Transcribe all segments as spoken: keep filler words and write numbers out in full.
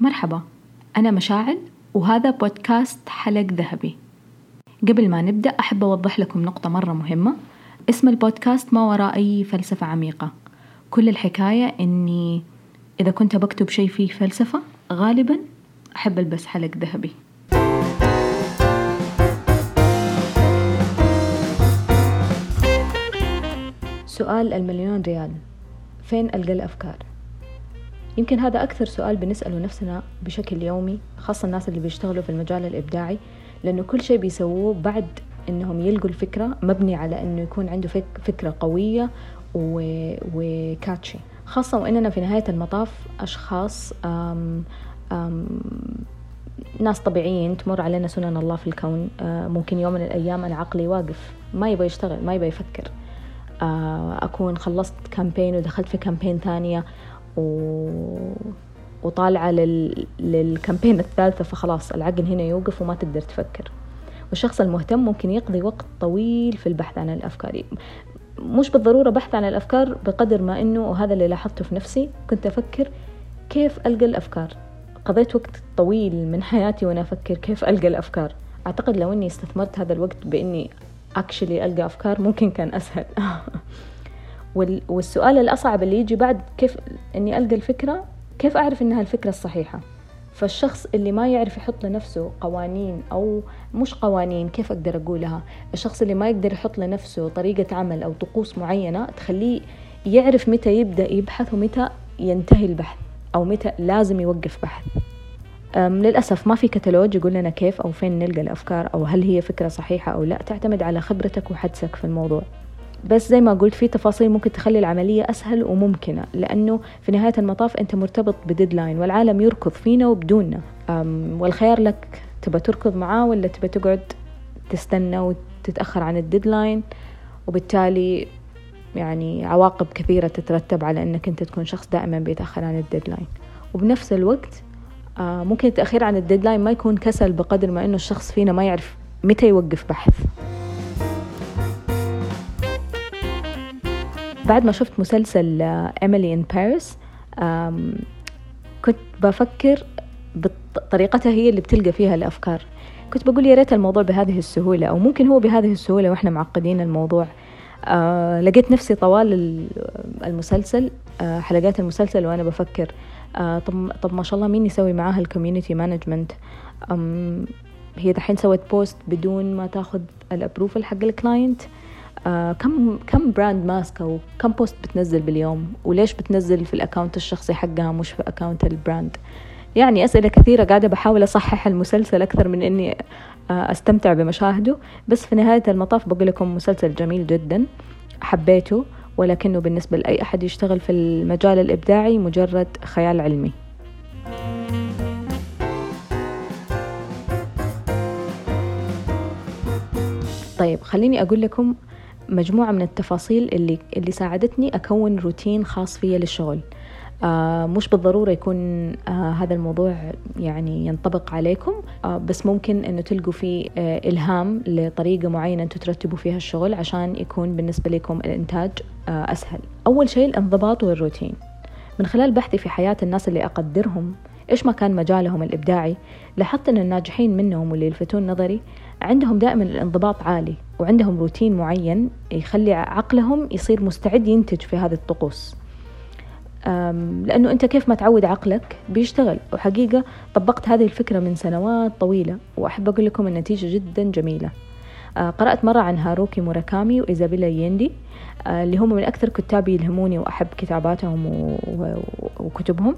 مرحبا، أنا مشاعل وهذا بودكاست حلق ذهبي. قبل ما نبدأ أحب أوضح لكم نقطة مرة مهمة. اسم البودكاست ما وراء أي فلسفة عميقة. كل الحكاية أني إذا كنت بكتب شيء فيه فلسفة غالباً أحب ألبس حلق ذهبي. سؤال المليون ريال، فين ألقى الأفكار؟ يمكن هذا أكثر سؤال بنسأله نفسنا بشكل يومي، خاصة الناس اللي بيشتغلوا في المجال الإبداعي، لأنه كل شيء بيسووه بعد أنهم يلقوا الفكرة مبني على أنه يكون عنده فك فكرة قوية وكاتشي، خاصة وإننا في نهاية المطاف أشخاص أم أم ناس طبيعيين تمر علينا سنن الله في الكون. ممكن يوم من الأيام أنا عقلي واقف، ما يبغى يشتغل، ما يبغى يفكر، أكون خلصت كامبين ودخلت في كامبين ثانية و... وطالعة لل... للكامبين الثالثة، فخلاص العقل هنا يوقف وما تقدر تفكر. والشخص المهتم ممكن يقضي وقت طويل في البحث عن الأفكار، مش بالضرورة بحث عن الأفكار بقدر ما أنه، وهذا اللي لاحظته في نفسي، كنت أفكر كيف ألقى الأفكار. قضيت وقت طويل من حياتي وأنا أفكر كيف ألقى الأفكار. أعتقد لو أني استثمرت هذا الوقت بأني أكشلي ألقى أفكار ممكن كان أسهل. والسؤال الأصعب اللي يجي بعد كيف أني ألقى الفكرة، كيف أعرف أنها الفكرة الصحيحة؟ فالشخص اللي ما يعرف يحط لنفسه قوانين، أو مش قوانين، كيف أقدر أقولها، الشخص اللي ما يقدر يحط لنفسه طريقة عمل أو طقوس معينة تخليه يعرف متى يبدأ يبحث ومتى ينتهي البحث أو متى لازم يوقف بحث. للأسف ما في كتالوج يقول لنا كيف أو فين نلقى الأفكار أو هل هي فكرة صحيحة أو لا، تعتمد على خبرتك وحدسك في الموضوع. بس زي ما قلت في تفاصيل ممكن تخلي العملية أسهل وممكنة، لأنه في نهاية المطاف أنت مرتبط بديدلاين والعالم يركض فينا وبدوننا، والخيار لك، تبى تركض معاه ولا تبى تقعد تستنى وتتأخر عن الديدلاين. وبالتالي يعني عواقب كثيرة تترتب على أنك أنت تكون شخص دائما بيتأخر عن الديدلاين. وبنفس الوقت ممكن التأخير عن الديدلاين ما يكون كسل بقدر ما أنه الشخص فينا ما يعرف متى يوقف بحث. بعد ما شفت مسلسل إيميلي إن باريس كنت بفكر بطريقتها هي اللي بتلقى فيها الأفكار. كنت بقول يا ريت الموضوع بهذه السهولة، أو ممكن هو بهذه السهولة وإحنا معقدين الموضوع. أه لقيت نفسي طوال المسلسل، أه حلقات المسلسل، وأنا بفكر أه طب, طب ما شاء الله مين يسوي معاها الكوميونيتي مانجمنت؟ هي دحين سوت بوست بدون ما تاخذ الابروفل حق الكلاينت. آه كم كم براند ماسكه وكم بوست بتنزل باليوم، وليش بتنزل في الاكاونت الشخصي حقها مش في اكاونت البراند؟ يعني اسئله كثيره قاعده بحاول اصحح المسلسل اكثر من اني آه استمتع بمشاهده. بس في نهايه المطاف بقول لكم مسلسل جميل جدا، حبيته، ولكنه بالنسبه لاي احد يشتغل في المجال الابداعي مجرد خيال علمي. طيب خليني اقول لكم مجموعة من التفاصيل اللي اللي ساعدتني أكون روتين خاص فيا للشغل. آه مش بالضرورة يكون آه هذا الموضوع يعني ينطبق عليكم، آه بس ممكن إنه تلقوا فيه آه إلهام لطريقة معينة أنتوا ترتبوا فيها الشغل عشان يكون بالنسبة لكم الإنتاج آه أسهل. أول شيء الانضباط والروتين. من خلال بحثي في حياة الناس اللي أقدرهم إيش ما كان مجالهم الإبداعي، لاحظت إن الناجحين منهم واللي يلفتون نظري عندهم دائما الانضباط عالي، وعندهم روتين معين يخلي عقلهم يصير مستعد ينتج في هذه الطقوس. لأنه أنت كيف ما تعود عقلك بيشتغل. وحقيقة طبقت هذه الفكرة من سنوات طويلة، وأحب أقول لكم النتيجة جدا جميلة. قرأت مرة عن هاروكي موراكامي وإيزابيلا يندي اللي هم من أكثر كتابي يلهموني وأحب كتاباتهم وكتبهم،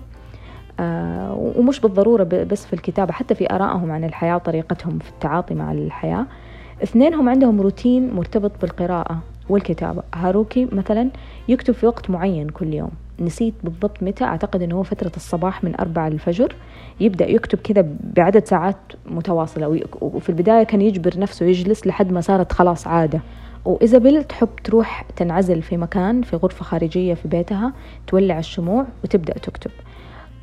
آه ومش بالضرورة بس في الكتابة، حتى في آرائهم عن الحياة وطريقتهم في التعاطي مع الحياة. اثنينهم عندهم روتين مرتبط بالقراءة والكتابة. هاروكي مثلا يكتب في وقت معين كل يوم، نسيت بالضبط متى، أعتقد أنه فترة الصباح من أربعة الفجر يبدأ يكتب كذا بعدد ساعات متواصلة، وفي البداية كان يجبر نفسه يجلس لحد ما صارت خلاص عادة. وإيزابيل تحب تروح تنعزل في مكان، في غرفة خارجية في بيتها، تولع الشموع وتبدأ تكتب،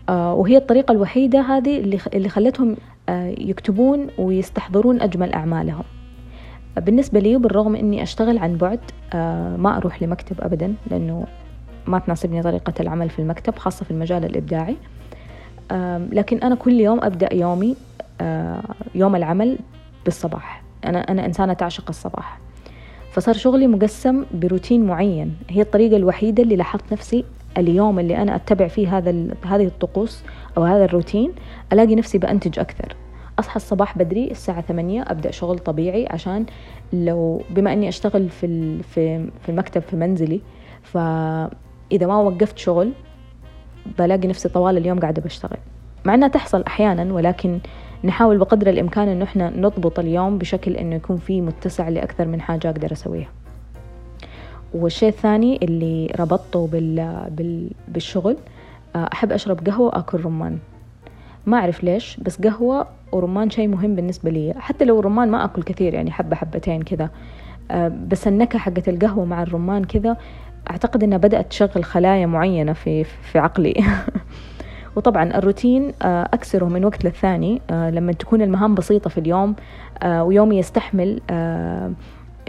وهي الطريقة الوحيدة هذه اللي خلتهم يكتبون ويستحضرون أجمل أعمالهم. بالنسبة لي، بالرغم أني أشتغل عن بعد، ما أروح لمكتب أبدا لأنه ما تناسبني طريقة العمل في المكتب خاصة في المجال الإبداعي، لكن أنا كل يوم أبدأ يومي يوم العمل بالصباح. أنا أنا إنسانة تعشق الصباح، فصار شغلي مقسم بروتين معين. هي الطريقة الوحيدة اللي لاحظت نفسي اليوم اللي أنا أتبع فيه هذا هذه الطقوس أو هذا الروتين ألاقي نفسي بأنتج أكثر. أصحى الصباح بدري الساعة ثمانية، أبدأ شغل طبيعي، عشان لو بما أني أشتغل في في المكتب في منزلي، فإذا ما وقفت شغل بلاقي نفسي طوال اليوم قاعدة بشتغل، مع أنها تحصل أحيانا، ولكن نحاول بقدر الإمكان أنه إحنا نضبط اليوم بشكل أنه يكون فيه متسع لأكثر من حاجة أقدر أسويها. والشيء الثاني اللي ربطته بال... بال... بالشغل، أحب أشرب قهوة وأكل رمان، ما أعرف ليش، بس قهوة ورمان شيء مهم بالنسبة لي. حتى لو الرمان ما أكل كثير، يعني حبة حبتين كذا، بس النكهة حقة القهوة مع الرمان كذا أعتقد أنها بدأت تشغل خلايا معينة في, في عقلي. وطبعا الروتين أكسره من وقت للثاني لما تكون المهام بسيطة في اليوم، ويومي يستحمل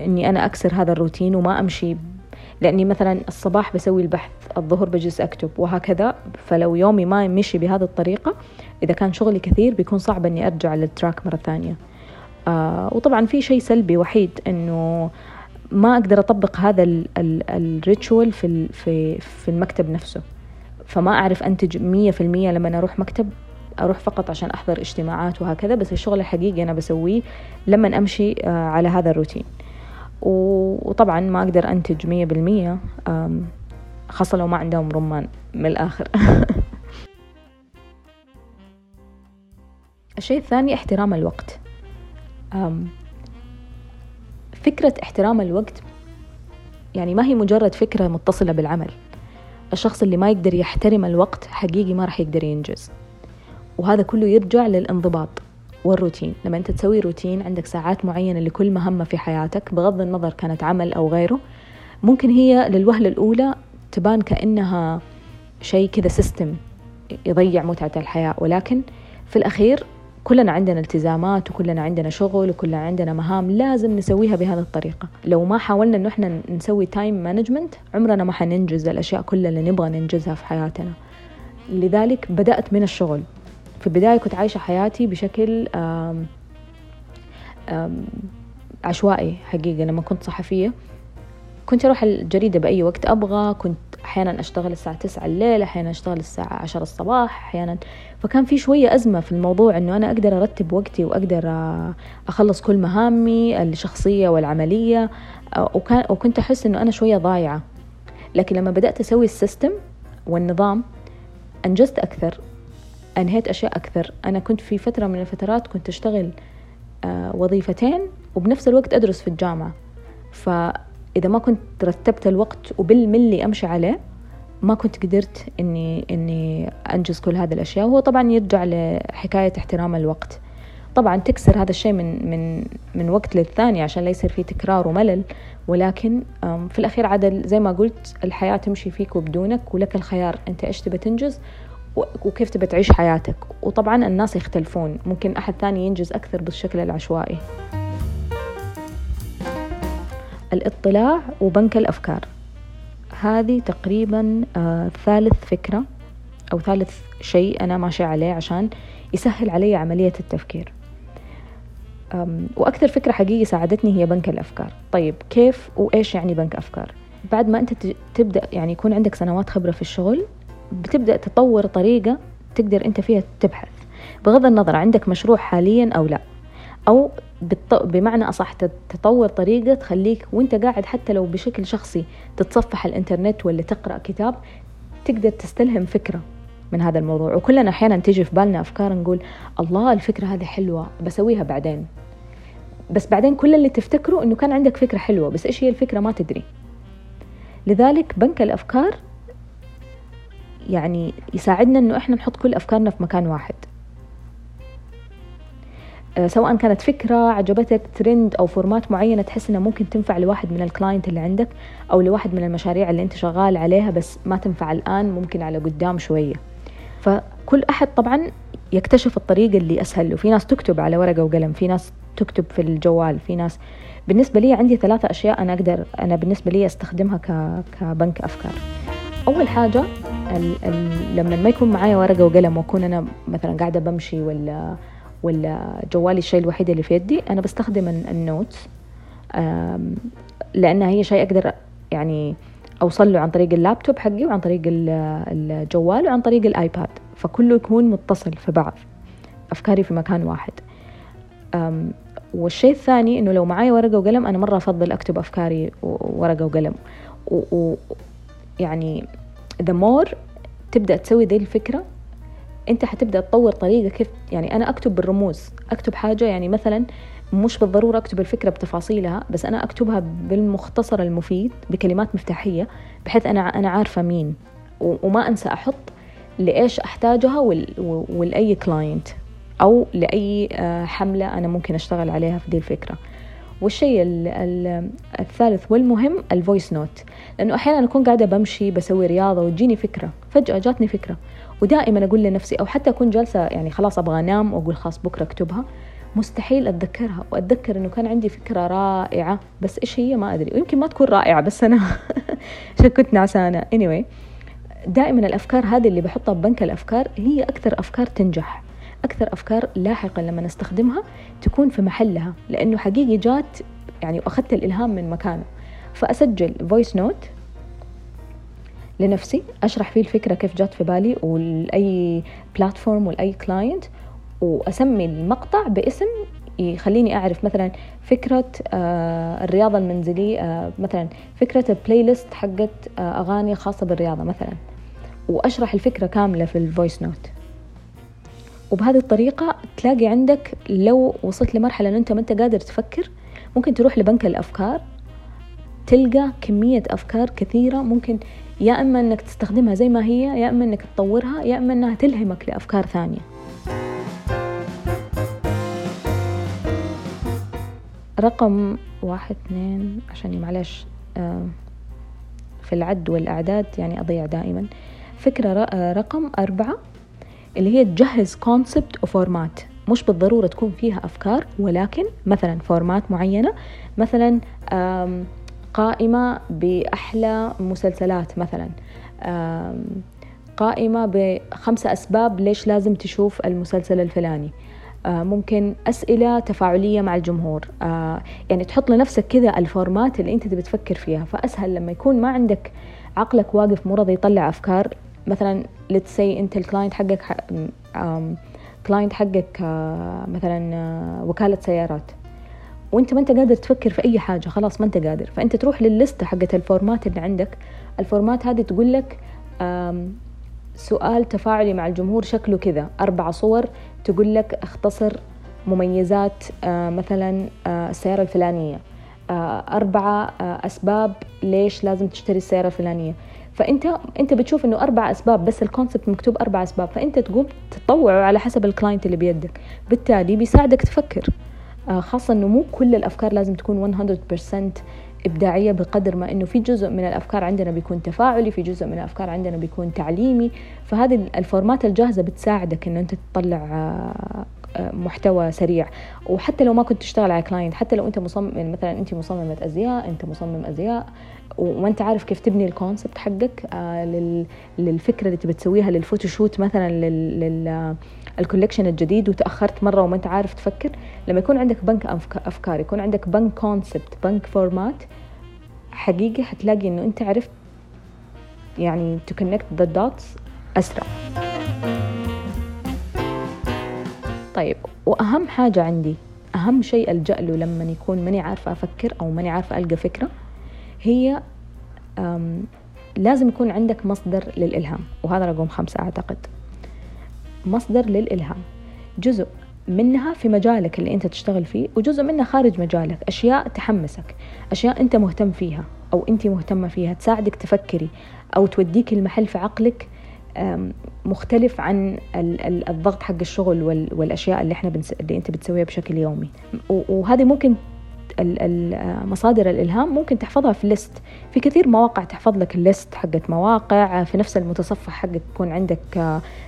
أني أنا أكسر هذا الروتين وما أمشي، لأني مثلا الصباح بسوي البحث، الظهر بجلس أكتب، وهكذا. فلو يومي ما مشي بهذه الطريقة، إذا كان شغلي كثير بيكون صعب أني أرجع للتراك مرة ثانية. وطبعا في شيء سلبي وحيد، أنه ما أقدر أطبق هذا الريتشول في في المكتب نفسه، فما أعرف أنتج مية في المية لما أروح مكتب. أروح فقط عشان أحضر اجتماعات وهكذا، بس الشغل الحقيقي أنا بسويه لما أمشي على هذا الروتين. وطبعا ما أقدر أنتج مية بالمية، خاصة لو ما عندهم رمان، من الآخر. الشيء الثاني احترام الوقت. فكرة احترام الوقت يعني ما هي مجرد فكرة متصلة بالعمل. الشخص اللي ما يقدر يحترم الوقت حقيقي ما راح يقدر ينجز، وهذا كله يرجع للانضباط والروتين. لما أنت تسوي روتين، عندك ساعات معينة لكل مهمة في حياتك، بغض النظر كانت عمل أو غيره، ممكن هي للوهلة الأولى تبان كأنها شيء كذا سيستم يضيع متعة الحياة، ولكن في الأخير كلنا عندنا التزامات، وكلنا عندنا شغل، وكلنا عندنا مهام لازم نسويها بهذه الطريقة. لو ما حاولنا إنه إحنا نسوي تايم مانجمنت، عمرنا ما حننجز الأشياء كلها اللي نبغى ننجزها في حياتنا. لذلك بدأت من الشغل. في البداية كنت عايشة حياتي بشكل آم آم عشوائي حقيقة. لما كنت صحفية كنت أروح الجريدة بأي وقت أبغى، كنت أحيانا أشتغل الساعة تسعة الليل، أحيانا أشتغل الساعة عشرة الصباح أحيانا، فكان في شوية أزمة في الموضوع أنه أنا أقدر أرتب وقتي وأقدر أخلص كل مهامي الشخصية والعملية، وكان وكنت أحس أنه أنا شوية ضايعة. لكن لما بدأت أسوي السيستم والنظام، أنجزت أكثر، أنهيت أشياء أكثر. أنا كنت في فترة من الفترات كنت أشتغل وظيفتين وبنفس الوقت أدرس في الجامعة، ف إذا ما كنت رتبت الوقت وبالملي أمشي عليه، ما كنت قدرت إني إني أنجز كل هذه الأشياء. وهو طبعا يرجع لحكاية احترام الوقت. طبعا تكسر هذا الشيء من من من وقت للثاني عشان لا يصير فيه تكرار وملل، ولكن في الأخير عاد زي ما قلت، الحياة تمشي فيك وبدونك، ولك الخيار أنت إيش تبى تنجز وكيف تبى تعيش حياتك. وطبعا الناس يختلفون، ممكن أحد ثاني ينجز أكثر بالشكل العشوائي. الاطلاع وبنك الأفكار، هذه تقريبا آه ثالث فكرة أو ثالث شيء أنا ماشي عليه عشان يسهل علي عملية التفكير. وأكثر فكرة حقيقي ساعدتني هي بنك الأفكار. طيب كيف وإيش يعني بنك أفكار؟ بعد ما أنت تبدأ، يعني يكون عندك سنوات خبرة في الشغل، بتبدأ تطور طريقة تقدر أنت فيها تبحث، بغض النظر عندك مشروع حاليا أو لا، أو بمعنى أصح تطور طريقة تخليك وانت قاعد حتى لو بشكل شخصي تتصفح الانترنت ولا تقرأ كتاب، تقدر تستلهم فكرة من هذا الموضوع. وكلنا أحيانا تيجي في بالنا أفكار نقول الله الفكرة هذه حلوة بسويها بعدين، بس بعدين كل اللي تفتكره أنه كان عندك فكرة حلوة، بس إيش هي الفكرة ما تدري. لذلك بنك الأفكار يعني يساعدنا أنه إحنا نحط كل أفكارنا في مكان واحد، سواء كانت فكرة عجبتك، ترند أو فورمات معينة تحس أنها ممكن تنفع لواحد من الكلاينت اللي عندك، أو لواحد من المشاريع اللي أنت شغال عليها بس ما تنفع الآن، ممكن على قدام شوية. فكل أحد طبعا يكتشف الطريقة اللي أسهل له. في ناس تكتب على ورقة وقلم، في ناس تكتب في الجوال، في ناس. بالنسبة لي عندي ثلاثة أشياء أنا أقدر أنا بالنسبة لي أستخدمها ك... كبنك أفكار. أول حاجة ال ال لما ما يكون معايا ورقة وقلم واكون أنا مثلا قاعدة بمشي ولا ولا جوالي الشيء الوحيد اللي في يدي، أنا بستخدم النوت لأنها هي شيء أقدر يعني أوصل له عن طريق اللابتوب حقي وعن طريق الجوال وعن طريق الآيباد، فكله يكون متصل في بعض، أفكاري في مكان واحد. والشيء الثاني إنه لو معايا ورقة وقلم أنا مرة أفضل أكتب أفكاري ورقة وقلم، ويعني the more تبدأ تسوي دي الفكرة أنت حتبدأ تطور طريقة كيف. يعني أنا أكتب بالرموز، أكتب حاجة يعني مثلا مش بالضرورة أكتب الفكرة بتفاصيلها، بس أنا أكتبها بالمختصر المفيد بكلمات مفتاحية بحيث أنا أنا عارفة مين، وما أنسى أحط لإيش أحتاجها ولأي كلاينت أو لأي حملة أنا ممكن أشتغل عليها في دي الفكرة. والشيء الثالث والمهم الفويس نوت، لأنه أحيانا أكون قاعدة بمشي بسوي رياضة وتجيني فكرة فجأة، جاتني فكرة ودائما أقول لنفسي، أو حتى أكون جالسة يعني خلاص أبغى أنام وأقول خلاص بكرة أكتبها، مستحيل أتذكرها، وأتذكر أنه كان عندي فكرة رائعة بس إيش هي ما أدري، ويمكن ما تكون رائعة بس أنا كنت نعسانة. anyway دائما الأفكار هذه اللي بحطها ببنك الأفكار هي أكثر أفكار تنجح، أكثر أفكار لاحقا لما نستخدمها تكون في محلها، لأنه حقيقي جات يعني وأخذت الإلهام من مكانه. فأسجل voice note لنفسي أشرح فيه الفكرة كيف جات في بالي ولأي بلاتفورم ولأي كلاينت، وأسمي المقطع باسم يخليني أعرف، مثلا فكرة الرياضة المنزلية، مثلا فكرة البلاي ليست حقت أغاني خاصة بالرياضة مثلا، وأشرح الفكرة كاملة في الفويس نوت. وبهذه الطريقة تلاقي عندك لو وصلت لمرحلة أن أنت ما أنت قادر تفكر ممكن تروح لبنك الأفكار تلقى كمية أفكار كثيرة، ممكن يا إما أنك تستخدمها زي ما هي، يا إما أنك تطورها، يا إما أنها تلهمك لأفكار ثانية. رقم واحد اثنين عشان معلش في العد والأعداد يعني أضيع دائما. فكرة رقم أربعة اللي هي تجهز كونسبت وفورمات، مش بالضرورة تكون فيها أفكار ولكن مثلا فورمات معينة، مثلا قائمة بأحلى مسلسلات، مثلا قائمة بخمسة أسباب ليش لازم تشوف المسلسل الفلاني، ممكن أسئلة تفاعلية مع الجمهور، يعني تحط لنفسك كذا الفورمات اللي أنت بتفكر فيها. فأسهل لما يكون ما عندك عقلك واقف مرضى يطلع أفكار، مثلا let's say أنت الكلاينت حقك كلاينت حقك مثلا وكالة سيارات، وأنت ما أنت قادر تفكر في أي حاجة، خلاص ما أنت قادر، فأنت تروح لللستة حقت الفورمات اللي عندك. الفورمات هذه تقول لك سؤال تفاعلي مع الجمهور شكله كذا، أربع صور تقول لك اختصر مميزات مثلا السيارة الفلانية، أربعة أسباب ليش لازم تشتري السيارة الفلانية. فأنت أنت بتشوف إنه أربع أسباب بس، الكونسبت مكتوب أربع أسباب، فأنت تقوم تطوعه على حسب الكلاينت اللي بيدك، بالتالي بيساعدك تفكر. خاصة إنه مو كل الأفكار لازم تكون مية بالمية إبداعية، بقدر ما إنه في جزء من الأفكار عندنا بيكون تفاعلي، في جزء من الأفكار عندنا بيكون تعليمي. فهذه الفورمات الجاهزة بتساعدك إنه أنت تطلع محتوى سريع، وحتى لو ما كنت تشتغل على كلاينت، حتى لو أنت مصمم مثلا أنت مصممة أزياء، أنت مصمم أزياء وما أنت عارف كيف تبني الكونسبت حقك للفكرة اللي تبي تسويها، للفوتوشوت مثلا، للكولكشن الجديد، وتأخرت مرة وما أنت عارف تفكر، لما يكون عندك بنك أفكار، يكون عندك بنك كونسبت، بنك فورمات، حقيقي هتلاقي إنه أنت عرفت يعني to connect the dots أسرع. طيب، وأهم حاجة عندي، أهم شيء ألجأ له لما يكون ماني عارفة أفكر أو ماني عارفة ألقى فكرة، هي لازم يكون عندك مصدر للإلهام، وهذا رقم خمسة أعتقد. مصدر للإلهام جزء منها في مجالك اللي أنت تشتغل فيه، وجزء منها خارج مجالك، أشياء تحمسك، أشياء أنت مهتم فيها أو أنت مهتمة فيها، تساعدك تفكري أو توديك المحل في عقلك مختلف عن الضغط حق الشغل والأشياء اللي احنا بنس... اللي أنت بتسويها بشكل يومي. وهذه ممكن مصادر الإلهام ممكن تحفظها في الليست، في كثير مواقع تحفظ لك الليست حقت مواقع، في نفس المتصفح حقك يكون عندك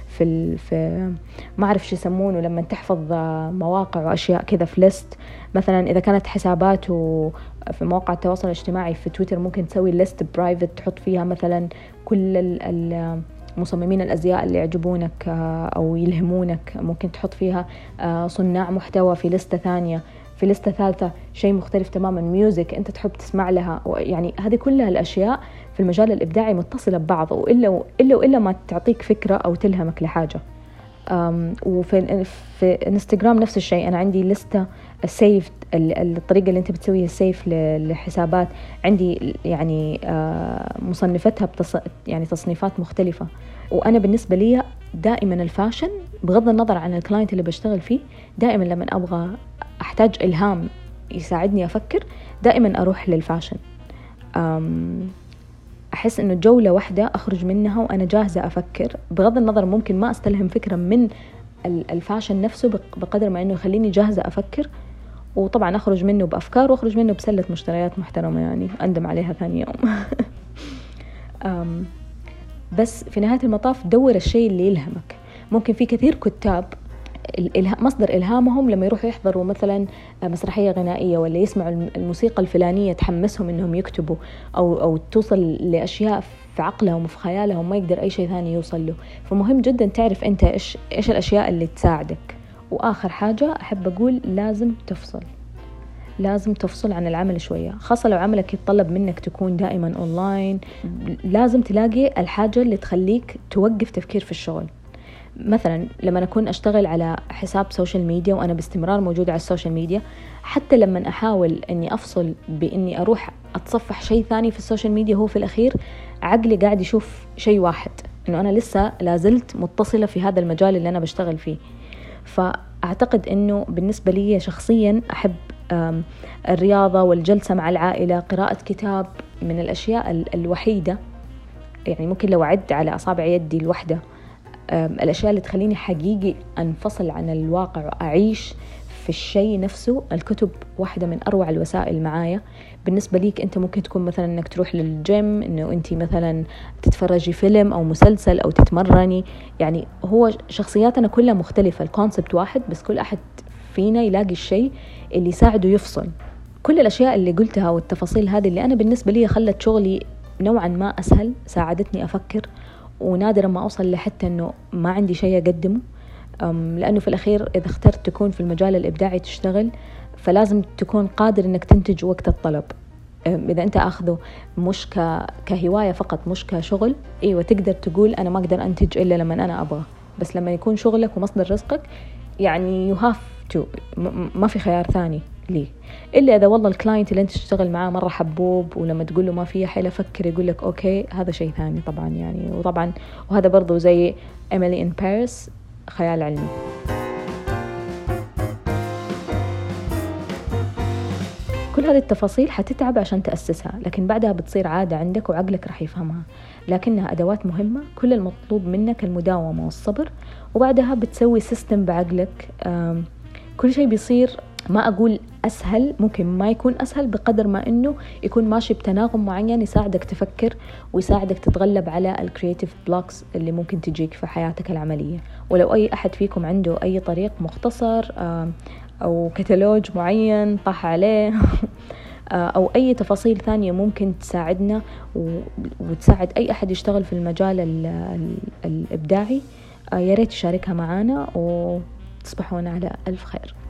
في ال... في ما أعرف شو يسمونه لما تحفظ مواقع وأشياء كذا في ليست، مثلا إذا كانت حسابات و... في مواقع التواصل الاجتماعي في تويتر ممكن تسوي ليست برايفت تحط فيها مثلا كل ال... ال... مصممين الأزياء اللي يعجبونك أو يلهمونك، ممكن تحط فيها صناع محتوى في لستة ثانية، في لستة ثالثة شيء مختلف تماما، ميوزك أنت تحب تسمع لها. يعني هذه كلها الأشياء في المجال الإبداعي متصلة ببعض، وإلا وإلا, وإلا ما تعطيك فكرة أو تلهمك لحاجة. وفي في إنستغرام نفس الشيء، أنا عندي لستة سيف، الطريقة اللي أنت بتسويها سيف للحسابات، عندي يعني مصنفتها بتص... يعني تصنيفات مختلفة. وأنا بالنسبة لي دائما الفاشن، بغض النظر عن الكلاينت اللي بشتغل فيه، دائما لما أبغى أحتاج إلهام يساعدني أفكر دائما أروح للفاشن. أحس إنه جولة واحدة أخرج منها وأنا جاهزة أفكر، بغض النظر ممكن ما أستلهم فكرة من الفاشن نفسه بقدر ما إنه يخليني جاهزة أفكر، وطبعا أخرج منه بأفكار وأخرج منه بسلة مشتريات محترمة يعني أندم عليها ثاني يوم. بس في نهاية المطاف دور الشيء اللي يلهمك. ممكن في كثير كتاب مصدر إلهامهم لما يروحوا يحضروا مثلا مسرحية غنائية، ولا يسمعوا الموسيقى الفلانية تحمسهم إنهم يكتبوا، أو, أو توصل لأشياء في عقلهم وفي خيالهم ما يقدر أي شيء ثاني يوصل له. فمهم جدا تعرف أنت إيش, إيش الأشياء اللي تساعدك. وآخر حاجة أحب أقول، لازم تفصل، لازم تفصل عن العمل شوية، خاصة لو عملك يتطلب منك تكون دائما أونلاين. لازم تلاقي الحاجة اللي تخليك توقف تفكير في الشغل. مثلا لما أكون أشتغل على حساب سوشيال ميديا وأنا باستمرار موجودة على السوشيال ميديا، حتى لما أحاول أني أفصل بأني أروح أتصفح شيء ثاني في السوشيال ميديا، هو في الأخير عقلي قاعد يشوف شيء واحد، أنه أنا لسه لازلت متصلة في هذا المجال اللي أنا بشتغل فيه. فأعتقد أنه بالنسبة لي شخصيا أحب الرياضة والجلسة مع العائلة، قراءة كتاب، من الأشياء الوحيدة يعني ممكن لو عد على أصابع يدي الوحدة الأشياء اللي تخليني حقيقي أنفصل عن الواقع وأعيش في الشيء نفسه. الكتب واحدة من أروع الوسائل معايا. بالنسبة ليك أنت ممكن تكون مثلا أنك تروح للجيم، أنه أنت مثلا تتفرجي فيلم أو مسلسل أو تتمرني. يعني هو شخصياتنا كلها مختلفة، الكونسبت واحد، بس كل أحد فينا يلاقي الشيء اللي يساعده يفصل. كل الأشياء اللي قلتها والتفاصيل هذه اللي أنا بالنسبة لي خلت شغلي نوعا ما أسهل، ساعدتني أفكر، ونادرا ما أوصل لحتى أنه ما عندي شيء أقدمه. لأنه في الأخير إذا اخترت تكون في المجال الإبداعي تشتغل، فلازم تكون قادر أنك تنتج وقت الطلب. إذا أنت أخذه مش كهواية فقط، مش كشغل، إيوة تقدر تقول أنا ما أقدر أنتج إلا لما أنا أبغى، بس لما يكون شغلك ومصدر رزقك يعني you have to، ما في خيار ثاني ليه، إلا إذا والله الكلاينت اللي أنت تشتغل معاه مرة حبوب، ولما تقول له ما فيه حيل أفكر يقول لك أوكي، هذا شيء ثاني طبعا يعني. وطبعا وهذا برضو زي إيميلي إن باريس، خيال علمي. كل هذه التفاصيل حتتعب عشان تأسسها، لكن بعدها بتصير عادة عندك وعقلك رح يفهمها، لكنها أدوات مهمة. كل المطلوب منك المداومة والصبر، وبعدها بتسوي سيستم بعقلك. كل شيء بيصير، ما أقول أسهل، ممكن ما يكون أسهل بقدر ما أنه يكون ماشي بتناغم معين يساعدك تفكر ويساعدك تتغلب على الكرياتيف بلوكس اللي ممكن تجيك في حياتك العملية. ولو أي أحد فيكم عنده أي طريق مختصر أو كتالوج معين طاح عليه أو أي تفاصيل ثانية ممكن تساعدنا وتساعد أي أحد يشتغل في المجال الإبداعي، ياريت تشاركها معنا، وتصبحون على ألف خير.